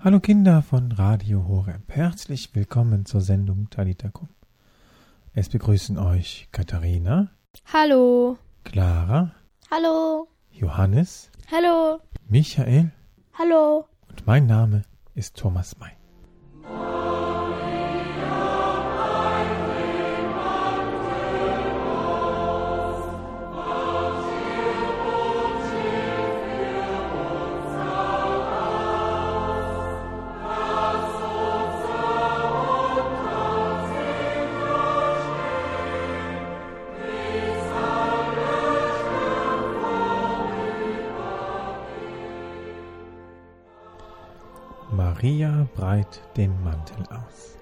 Hallo Kinder von Radio Horeb, herzlich willkommen zur Sendung Talitakum. Es begrüßen euch Katharina. Hallo. Clara. Hallo. Johannes. Hallo. Michael. Hallo. Und mein Name ist Thomas May. Maria breit den Mantel aus.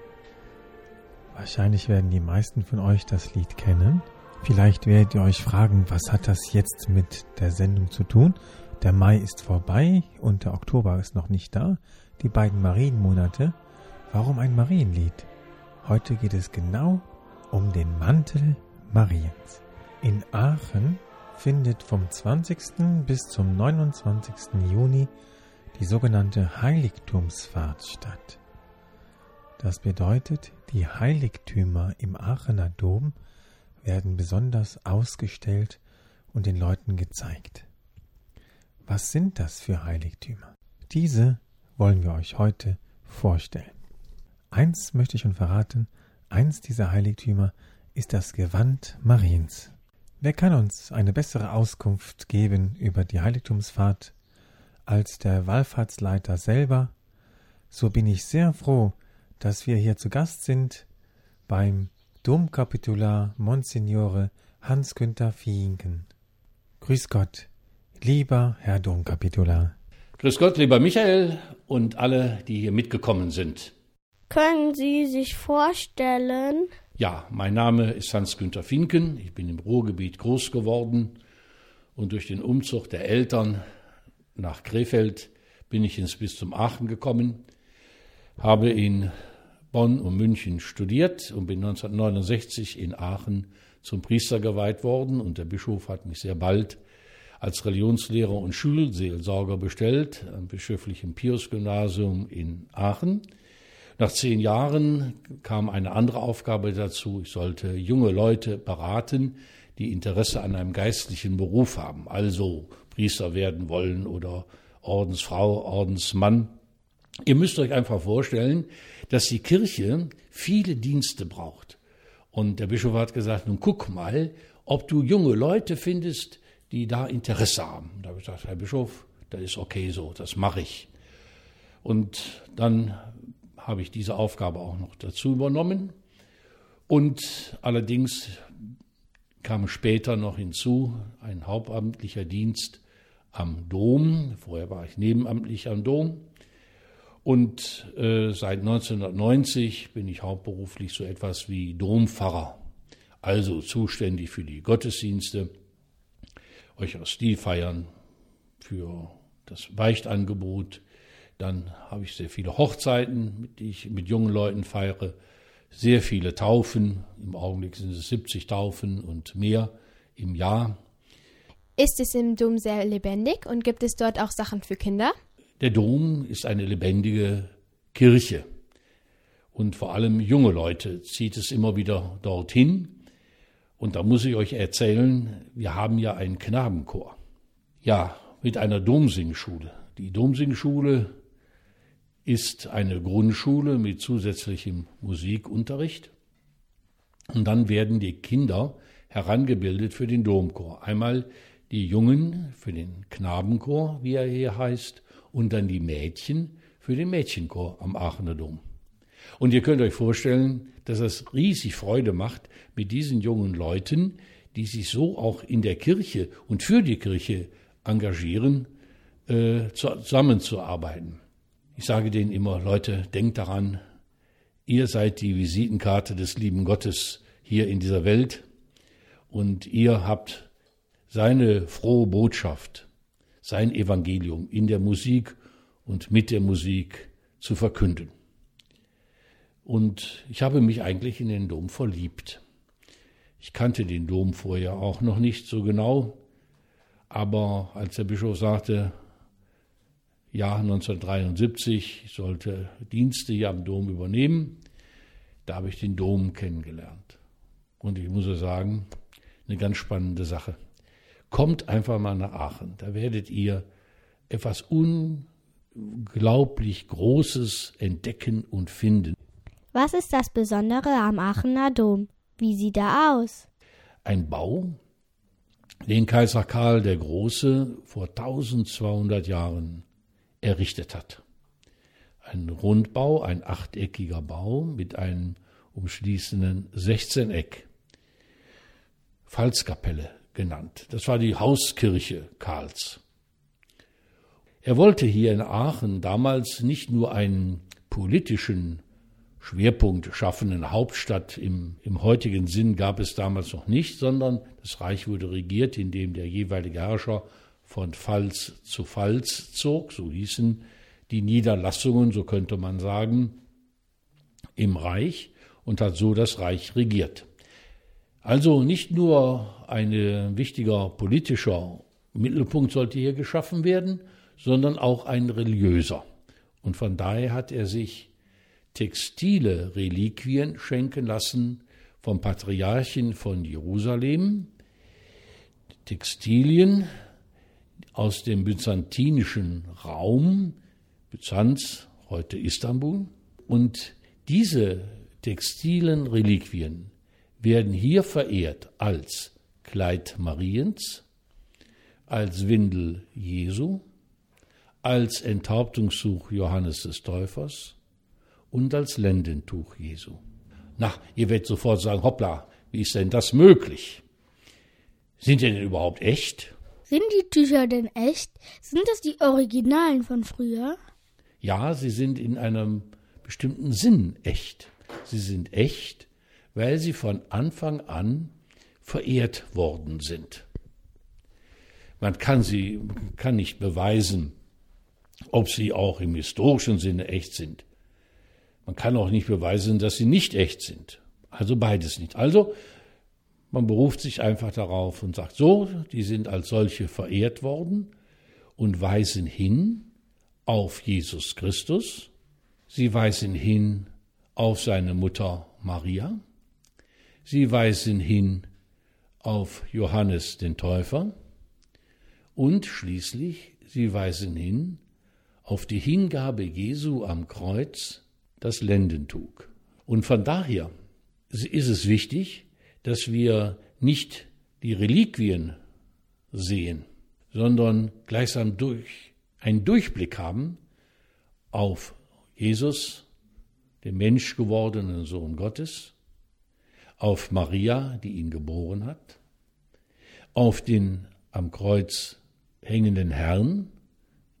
Wahrscheinlich werden die meisten von euch das Lied kennen. Vielleicht werdet ihr euch fragen, was hat das jetzt mit der Sendung zu tun? Der Mai ist vorbei und der Oktober ist noch nicht da. Die beiden Marienmonate. Warum ein Marienlied? Heute geht es genau um den Mantel Mariens. In Aachen findet vom 20. bis zum 29. Juni die sogenannte Heiligtumsfahrt statt. Das bedeutet, die Heiligtümer im Aachener Dom werden besonders ausgestellt und den Leuten gezeigt. Was sind das für Heiligtümer? Diese wollen wir euch heute vorstellen. Eins möchte ich schon verraten, eins dieser Heiligtümer ist das Gewand Mariens. Wer kann uns eine bessere Auskunft geben über die Heiligtumsfahrt als der Wallfahrtsleiter selber? So bin ich sehr froh, dass wir hier zu Gast sind beim Domkapitular Monsignore Hans-Günther Finken. Grüß Gott, lieber Herr Domkapitular. Grüß Gott, lieber Michael und alle, die hier mitgekommen sind. Können Sie sich vorstellen? Ja, mein Name ist Hans-Günther Finken. Ich bin im Ruhrgebiet groß geworden und durch den Umzug der Eltern nach Krefeld bin ich ins Bistum Aachen gekommen, habe in Bonn und München studiert und bin 1969 in Aachen zum Priester geweiht worden. Und der Bischof hat mich sehr bald als Religionslehrer und Schulseelsorger bestellt am bischöflichen Pius-Gymnasium in Aachen. Nach 10 Jahren kam eine andere Aufgabe dazu. Ich sollte junge Leute beraten, die Interesse an einem geistlichen Beruf haben, also Priester werden wollen oder Ordensfrau, Ordensmann. Ihr müsst euch einfach vorstellen, dass die Kirche viele Dienste braucht. Und der Bischof hat gesagt, nun guck mal, ob du junge Leute findest, die da Interesse haben. Da habe ich gesagt, Herr Bischof, das ist okay so, das mache ich. Und dann habe ich diese Aufgabe auch noch dazu übernommen. Und allerdings kam später noch hinzu ein hauptamtlicher Dienst am Dom. Vorher war ich nebenamtlich am Dom. Und seit 1990 bin ich hauptberuflich so etwas wie Dompfarrer, also zuständig für die Gottesdienste, Eucharistiefeiern, für das Beichtangebot. Dann habe ich sehr viele Hochzeiten, die ich mit jungen Leuten feiere, sehr viele Taufen. Im Augenblick sind es 70 Taufen und mehr im Jahr. Ist es im Dom sehr lebendig und gibt es dort auch Sachen für Kinder? Der Dom ist eine lebendige Kirche und vor allem junge Leute zieht es immer wieder dorthin. Und da muss ich euch erzählen, wir haben ja einen Knabenchor. Ja, mit einer Domsingschule. Die Domsingschule ist eine Grundschule mit zusätzlichem Musikunterricht. Und dann werden die Kinder herangebildet für den Domchor. Einmal die Jungen für den Knabenchor, wie er hier heißt, und dann die Mädchen für den Mädchenchor am Aachener Dom. Und ihr könnt euch vorstellen, dass es riesig Freude macht, mit diesen jungen Leuten, die sich so auch in der Kirche und für die Kirche engagieren, zusammenzuarbeiten. Ich sage denen immer, Leute, denkt daran, ihr seid die Visitenkarte des lieben Gottes hier in dieser Welt und ihr habt seine frohe Botschaft, sein Evangelium in der Musik und mit der Musik zu verkünden. Und ich habe mich eigentlich in den Dom verliebt. Ich kannte den Dom vorher auch noch nicht so genau, aber als der Bischof sagte, Jahr 1973 sollte Dienste hier am Dom übernehmen. Da habe ich den Dom kennengelernt. Und ich muss sagen, eine ganz spannende Sache. Kommt einfach mal nach Aachen. Da werdet ihr etwas unglaublich Großes entdecken und finden. Was ist das Besondere am Aachener Dom? Wie sieht er aus? Ein Bau, den Kaiser Karl der Große vor 1200 Jahren errichtet hat. Ein Rundbau, ein achteckiger Bau mit einem umschließenden 16-Eck. Pfalzkapelle genannt. Das war die Hauskirche Karls. Er wollte hier in Aachen damals nicht nur einen politischen Schwerpunkt schaffen, eine Hauptstadt im heutigen Sinn gab es damals noch nicht, sondern das Reich wurde regiert, indem der jeweilige Herrscher von Pfalz zu Pfalz zog, so hießen die Niederlassungen, so könnte man sagen, im Reich und hat so das Reich regiert. Also nicht nur ein wichtiger politischer Mittelpunkt sollte hier geschaffen werden, sondern auch ein religiöser. Und von daher hat er sich textile Reliquien schenken lassen vom Patriarchen von Jerusalem, Textilien aus dem byzantinischen Raum, Byzanz, heute Istanbul. Und diese textilen Reliquien werden hier verehrt als Kleid Mariens, als Windel Jesu, als Enthauptungstuch Johannes des Täufers und als Lendentuch Jesu. Na, ihr werdet sofort sagen, hoppla, wie ist denn das möglich? Sind die denn überhaupt echt? Sind die Tücher denn echt? Sind das die Originalen von früher? Ja, sie sind in einem bestimmten Sinn echt. Sie sind echt, weil sie von Anfang an verehrt worden sind. Man kann sie nicht beweisen, ob sie auch im historischen Sinne echt sind. Man kann auch nicht beweisen, dass sie nicht echt sind. Also beides nicht. Also man beruft sich einfach darauf und sagt, so, die sind als solche verehrt worden und weisen hin auf Jesus Christus. Sie weisen hin auf seine Mutter Maria. Sie weisen hin auf Johannes den Täufer. Und schließlich, sie weisen hin auf die Hingabe Jesu am Kreuz, das Lendentuch. Und von daher ist es wichtig, dass wir nicht die Reliquien sehen, sondern gleichsam einen Durchblick haben auf Jesus, den menschgewordenen Sohn Gottes, auf Maria, die ihn geboren hat, auf den am Kreuz hängenden Herrn,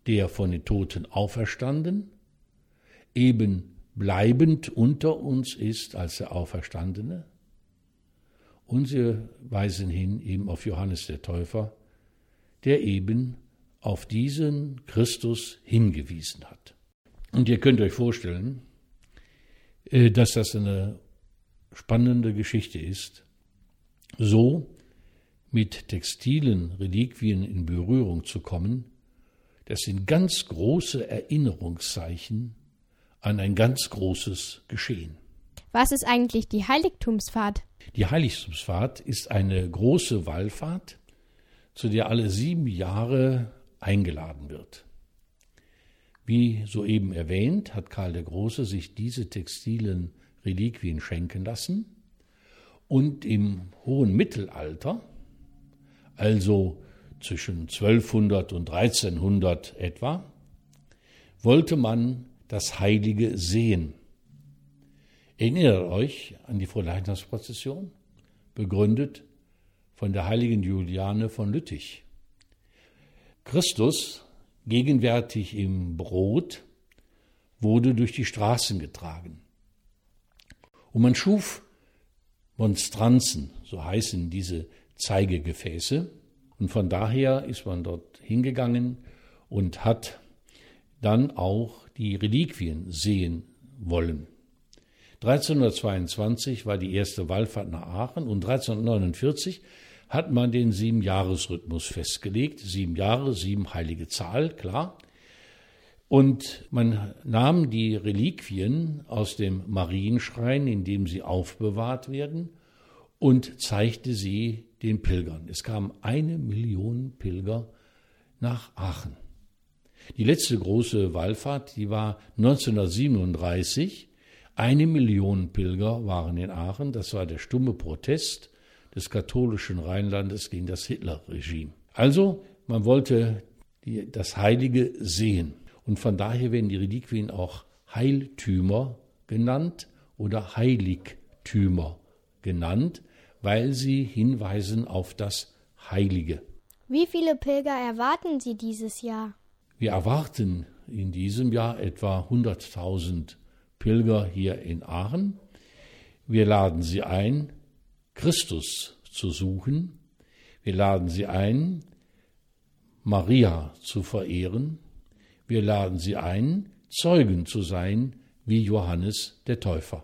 der von den Toten auferstanden, eben bleibend unter uns ist als der Auferstandene. Und sie weisen hin eben auf Johannes der Täufer, der eben auf diesen Christus hingewiesen hat. Und ihr könnt euch vorstellen, dass das eine spannende Geschichte ist, so mit textilen Reliquien in Berührung zu kommen. Das sind ganz große Erinnerungszeichen an ein ganz großes Geschehen. Was ist eigentlich die Heiligtumsfahrt? Die Heiligtumsfahrt ist eine große Wallfahrt, zu der alle 7 Jahre eingeladen wird. Wie soeben erwähnt, hat Karl der Große sich diese textilen Reliquien schenken lassen und im hohen Mittelalter, also zwischen 1200 und 1300 etwa, wollte man das Heilige sehen. Erinnert euch an die Fronleichnamsprozession, begründet von der heiligen Juliane von Lüttich. Christus, gegenwärtig im Brot, wurde durch die Straßen getragen. Und man schuf Monstranzen, so heißen diese Zeigegefäße. Und von daher ist man dort hingegangen und hat dann auch die Reliquien sehen wollen. 1322 war die erste Wallfahrt nach Aachen und 1349 hat man den 7-Jahres-Rhythmus festgelegt. 7 Jahre, 7 heilige Zahl, klar. Und man nahm die Reliquien aus dem Marienschrein, in dem sie aufbewahrt werden, und zeigte sie den Pilgern. Es kamen 1 Million Pilger nach Aachen. Die letzte große Wallfahrt, die war 1937. 1 Million Pilger waren in Aachen. Das war der stumme Protest des katholischen Rheinlandes gegen das Hitlerregime. Also, man wollte das Heilige sehen. Und von daher werden die Reliquien auch Heiltümer genannt oder Heiligtümer genannt, weil sie hinweisen auf das Heilige. Wie viele Pilger erwarten Sie dieses Jahr? Wir erwarten in diesem Jahr etwa 100.000 Pilger hier in Aachen. Wir laden sie ein, Christus zu suchen. Wir laden sie ein, Maria zu verehren. Wir laden sie ein, Zeugen zu sein wie Johannes der Täufer.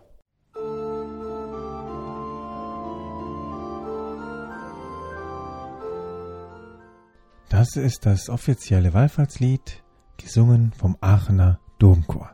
Das ist das offizielle Wallfahrtslied, gesungen vom Aachener Domchor.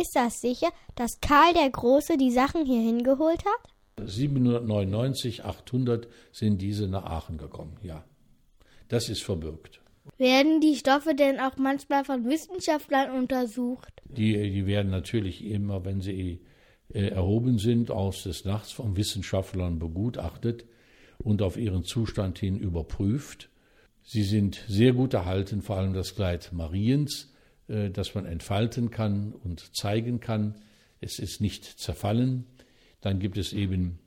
Ist das sicher, dass Karl der Große die Sachen hier hingeholt hat? 799, 800 sind diese nach Aachen gekommen, ja. Das ist verbürgt. Werden die Stoffe denn auch manchmal von Wissenschaftlern untersucht? Die werden natürlich immer, wenn sie erhoben sind, aus des Nachts von Wissenschaftlern begutachtet und auf ihren Zustand hin überprüft. Sie sind sehr gut erhalten, vor allem das Kleid Mariens, das man entfalten kann und zeigen kann. Es ist nicht zerfallen. Dann gibt es eben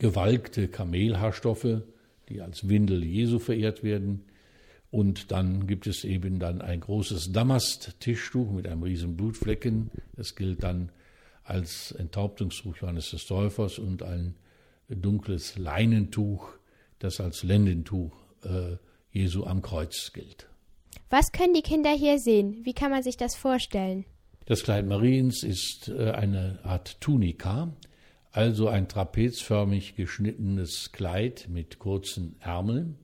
gewalkte Kamelhaarstoffe, die als Windel Jesu verehrt werden. Und dann gibt es eben dann ein großes Damast-Tischtuch mit einem riesen Blutflecken. Das gilt dann als Enthauptungstuch Johannes des Täufers und ein dunkles Leinentuch, das als Lendentuch Jesu am Kreuz gilt. Was können die Kinder hier sehen? Wie kann man sich das vorstellen? Das Kleid Mariens ist eine Art Tunika, also ein trapezförmig geschnittenes Kleid mit kurzen Ärmeln.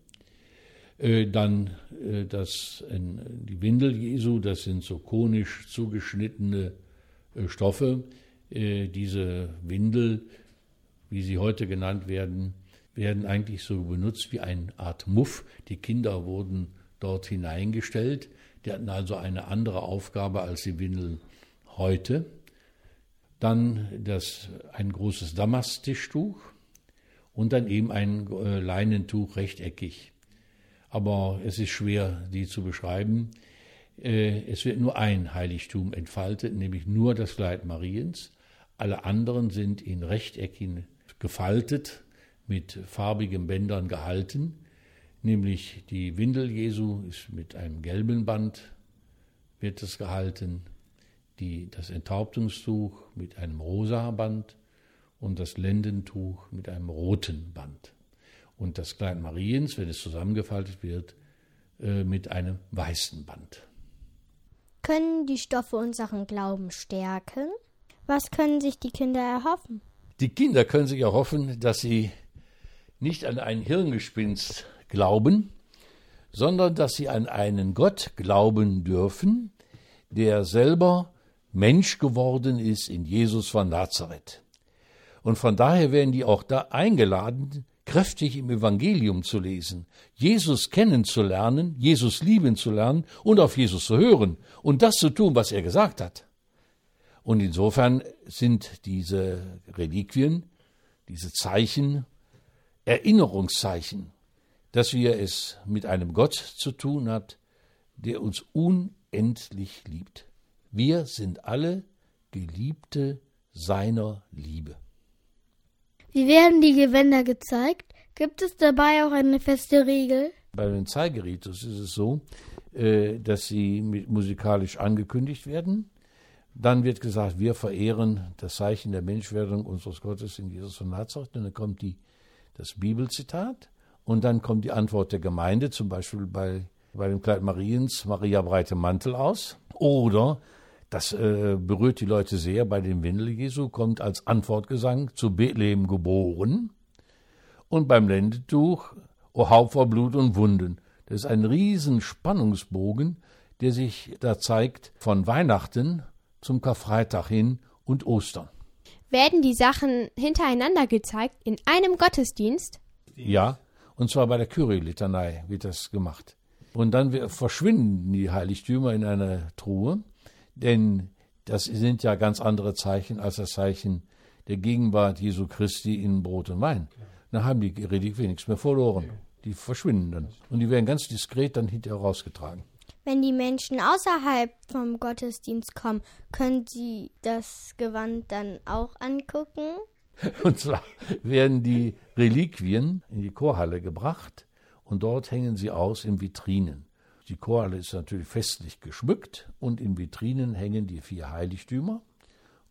Dann die Windel Jesu, das sind so konisch zugeschnittene Stoffe. Diese Windel, wie sie heute genannt werden, werden eigentlich so benutzt wie eine Art Muff. Die Kinder wurden dort hineingestellt. Die hatten also eine andere Aufgabe als die Windeln heute. Dann ein großes Damasttischtuch und dann eben ein Leinentuch rechteckig. Aber es ist schwer, die zu beschreiben. Es wird nur ein Heiligtum entfaltet, nämlich nur das Kleid Mariens. Alle anderen sind in Rechtecken gefaltet, mit farbigen Bändern gehalten. Nämlich die Windel Jesu ist mit einem gelben Band, wird es gehalten. Das Enthauptungstuch mit einem rosa Band und das Lendentuch mit einem roten Band. Und das Kleid Mariens, wenn es zusammengefaltet wird, mit einem weißen Band. Können die Stoffe unseren Glauben stärken? Was können sich die Kinder erhoffen? Die Kinder können sich erhoffen, dass sie nicht an ein Hirngespinst glauben, sondern dass sie an einen Gott glauben dürfen, der selber Mensch geworden ist in Jesus von Nazareth. Und von daher werden die auch da eingeladen, kräftig im Evangelium zu lesen, Jesus kennenzulernen, Jesus lieben zu lernen und auf Jesus zu hören und das zu tun, was er gesagt hat. Und insofern sind diese Reliquien, diese Zeichen, Erinnerungszeichen, dass wir es mit einem Gott zu tun haben, der uns unendlich liebt. Wir sind alle Geliebte seiner Liebe. Wie werden die Gewänder gezeigt? Gibt es dabei auch eine feste Regel? Bei den Zeigeritus ist es so, dass sie musikalisch angekündigt werden. Dann wird gesagt, wir verehren das Zeichen der Menschwerdung unseres Gottes in Jesus von Nazareth. Und dann kommt das Bibelzitat und dann kommt die Antwort der Gemeinde, zum Beispiel bei dem Kleid Mariens, Maria breite Mantel aus. Oder, das berührt die Leute sehr, bei dem Windel Jesu kommt als Antwortgesang zu Bethlehem geboren. Und beim Lendentuch, o Haupt voll Blut und Wunden. Das ist ein riesen Spannungsbogen, der sich da zeigt von Weihnachten zum Karfreitag hin und Ostern. Werden die Sachen hintereinander gezeigt in einem Gottesdienst? Ja, und zwar bei der Kyrie-Litanei wird das gemacht. Und dann verschwinden die Heiligtümer in einer Truhe, denn das sind ja ganz andere Zeichen als das Zeichen der Gegenwart Jesu Christi in Brot und Wein. Dann haben die Reliquien nichts mehr verloren. Die verschwinden dann. Und die werden ganz diskret dann hinterher rausgetragen. Wenn die Menschen außerhalb vom Gottesdienst kommen, können sie das Gewand dann auch angucken? Und zwar werden die Reliquien in die Chorhalle gebracht und dort hängen sie aus in Vitrinen. Die Chorhalle ist natürlich festlich geschmückt und in Vitrinen hängen die 4 Heiligtümer.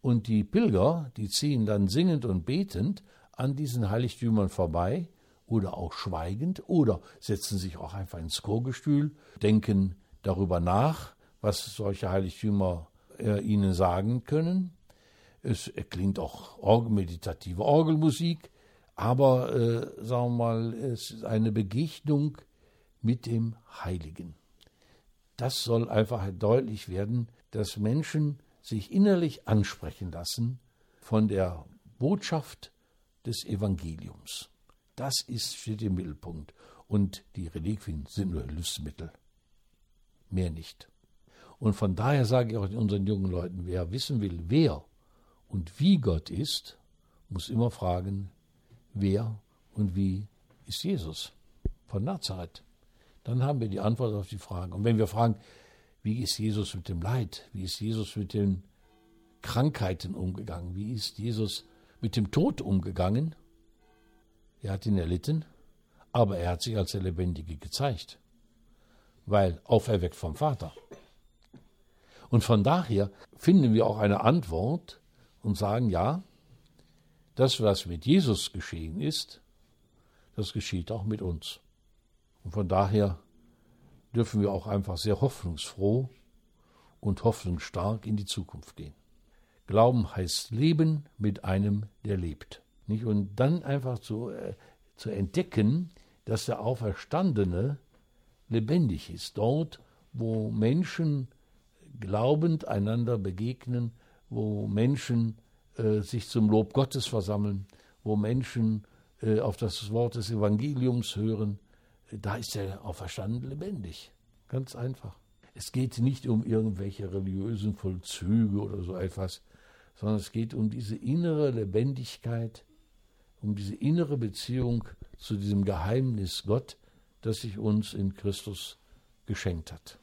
Und die Pilger, die ziehen dann singend und betend an diesen Heiligtümern vorbei oder auch schweigend oder setzen sich auch einfach ins Chorgestühl, denken darüber nach, was solche Heiligtümer ihnen sagen können. Es klingt auch meditative Orgelmusik, aber sagen wir mal, es ist eine Begegnung mit dem Heiligen. Das soll einfach deutlich werden, dass Menschen sich innerlich ansprechen lassen von der Botschaft des Evangeliums. Das steht im Mittelpunkt. Und die Reliquien sind nur Hilfsmittel. Mehr nicht. Und von daher sage ich auch unseren jungen Leuten, wer wissen will, wer und wie Gott ist, muss immer fragen, wer und wie ist Jesus von Nazareth? Dann haben wir die Antwort auf die Frage. Und wenn wir fragen, wie ist Jesus mit dem Leid? Wie ist Jesus mit den Krankheiten umgegangen? Wie ist Jesus mit dem Tod umgegangen? Er hat ihn erlitten, aber er hat sich als der Lebendige gezeigt. Weil auferweckt vom Vater. Und von daher finden wir auch eine Antwort und sagen, ja, das, was mit Jesus geschehen ist, das geschieht auch mit uns. Und von daher dürfen wir auch einfach sehr hoffnungsfroh und hoffnungsstark in die Zukunft gehen. Glauben heißt Leben mit einem, der lebt. Nicht? Und dann einfach zu entdecken, dass der Auferstandene lebendig ist. Dort, wo Menschen glaubend einander begegnen, wo Menschen sich zum Lob Gottes versammeln, wo Menschen auf das Wort des Evangeliums hören, da ist der Auferstandene lebendig. Ganz einfach. Es geht nicht um irgendwelche religiösen Vollzüge oder so etwas, sondern es geht um diese innere Lebendigkeit, um diese innere Beziehung zu diesem Geheimnis Gott, das sich uns in Christus geschenkt hat.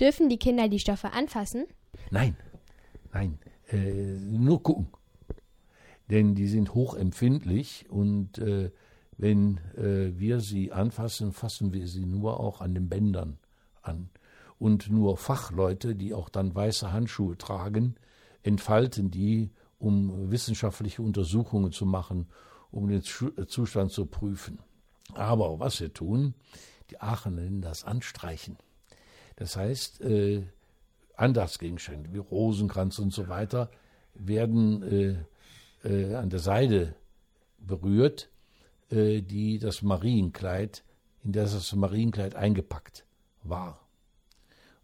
Dürfen die Kinder die Stoffe anfassen? Nein, nur gucken. Denn die sind hochempfindlich und wenn wir sie anfassen, fassen wir sie nur auch an den Bändern an. Und nur Fachleute, die auch dann weiße Handschuhe tragen, entfalten die, um wissenschaftliche Untersuchungen zu machen, um den Zustand zu prüfen. Aber was wir tun, die Aachener nennen das Anstreichen. Das heißt, Andachtsgegenstände wie Rosenkranz und so weiter werden an der Seide berührt, in das Marienkleid eingepackt war.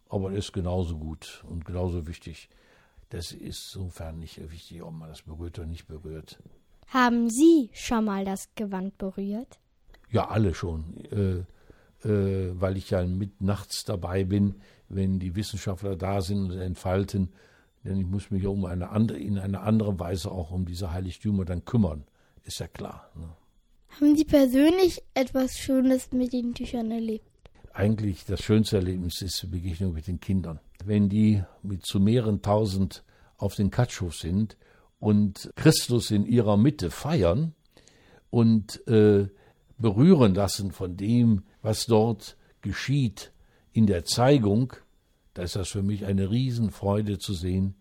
Aber das ist genauso gut und genauso wichtig. Das ist insofern nicht wichtig, ob man das berührt oder nicht berührt. Haben Sie schon mal das Gewand berührt? Ja, alle schon. Weil ich ja mit nachts dabei bin, wenn die Wissenschaftler da sind und entfalten, denn ich muss mich ja in einer anderen Weise auch um diese Heiligtümer dann kümmern, ist ja klar. Ne? Haben Sie persönlich etwas Schönes mit den Tüchern erlebt? Eigentlich das schönste Erlebnis ist die Begegnung mit den Kindern. Wenn die mit zu mehreren tausend auf den Katschow sind und Christus in ihrer Mitte feiern und berühren lassen von dem, was dort geschieht in der Zeigung, da ist das für mich eine Riesenfreude zu sehen,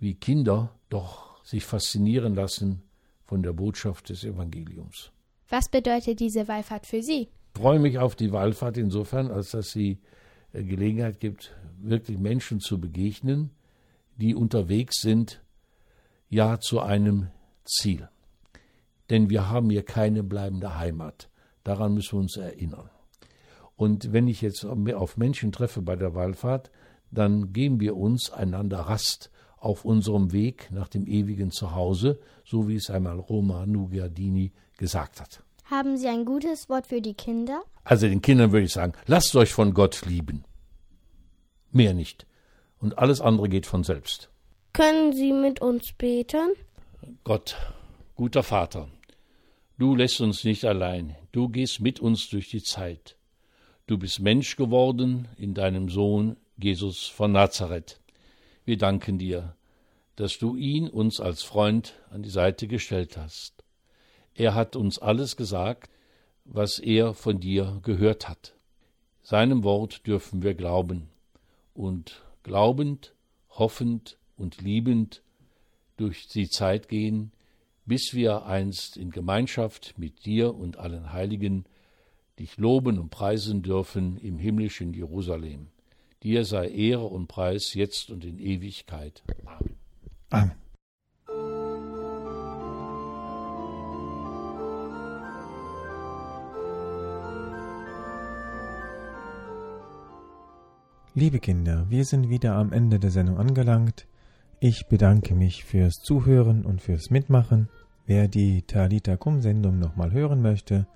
wie Kinder doch sich faszinieren lassen von der Botschaft des Evangeliums. Was bedeutet diese Wallfahrt für Sie? Ich freue mich auf die Wallfahrt insofern, als dass sie Gelegenheit gibt, wirklich Menschen zu begegnen, die unterwegs sind, ja zu einem Ziel. Denn wir haben hier keine bleibende Heimat. Daran müssen wir uns erinnern. Und wenn ich jetzt auf Menschen treffe bei der Wallfahrt, dann geben wir uns einander Rast auf unserem Weg nach dem ewigen Zuhause, so wie es einmal Roma Nugiardini gesagt hat. Haben Sie ein gutes Wort für die Kinder? Also den Kindern würde ich sagen, lasst euch von Gott lieben. Mehr nicht. Und alles andere geht von selbst. Können Sie mit uns beten? Gott, guter Vater, du lässt uns nicht allein, du gehst mit uns durch die Zeit. Du bist Mensch geworden in deinem Sohn Jesus von Nazareth. Wir danken dir, dass du ihn uns als Freund an die Seite gestellt hast. Er hat uns alles gesagt, was er von dir gehört hat. Seinem Wort dürfen wir glauben und glaubend, hoffend und liebend durch die Zeit gehen, bis wir einst in Gemeinschaft mit dir und allen Heiligen dich loben und preisen dürfen im himmlischen Jerusalem. Dir sei Ehre und Preis jetzt und in Ewigkeit. Amen. Amen. Liebe Kinder, wir sind wieder am Ende der Sendung angelangt. Ich bedanke mich fürs Zuhören und fürs Mitmachen. Wer die Talitakum-Sendung nochmal hören möchte,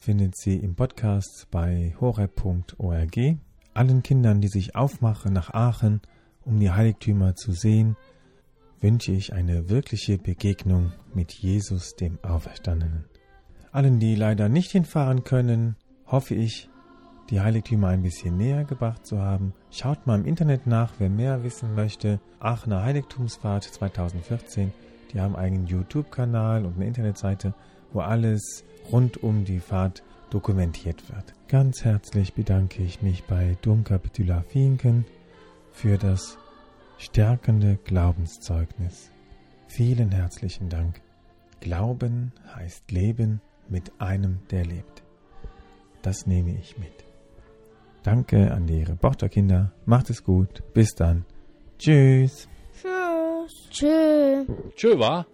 findet sie im Podcast bei horeb.org. Allen Kindern, die sich aufmachen nach Aachen, um die Heiligtümer zu sehen, wünsche ich eine wirkliche Begegnung mit Jesus, dem Auferstandenen. Allen, die leider nicht hinfahren können, hoffe ich, die Heiligtümer ein bisschen näher gebracht zu haben. Schaut mal im Internet nach, wer mehr wissen möchte. Aachener Heiligtumsfahrt 2014. Die haben einen YouTube-Kanal und eine Internetseite, wo alles rund um die Fahrt dokumentiert wird. Ganz herzlich bedanke ich mich bei Domkapitular Finken für das stärkende Glaubenszeugnis. Vielen herzlichen Dank. Glauben heißt Leben mit einem, der lebt. Das nehme ich mit. Danke an die Reporterkinder. Macht es gut. Bis dann. Tschüss. Tschüss. Tschö. Tschö, wa?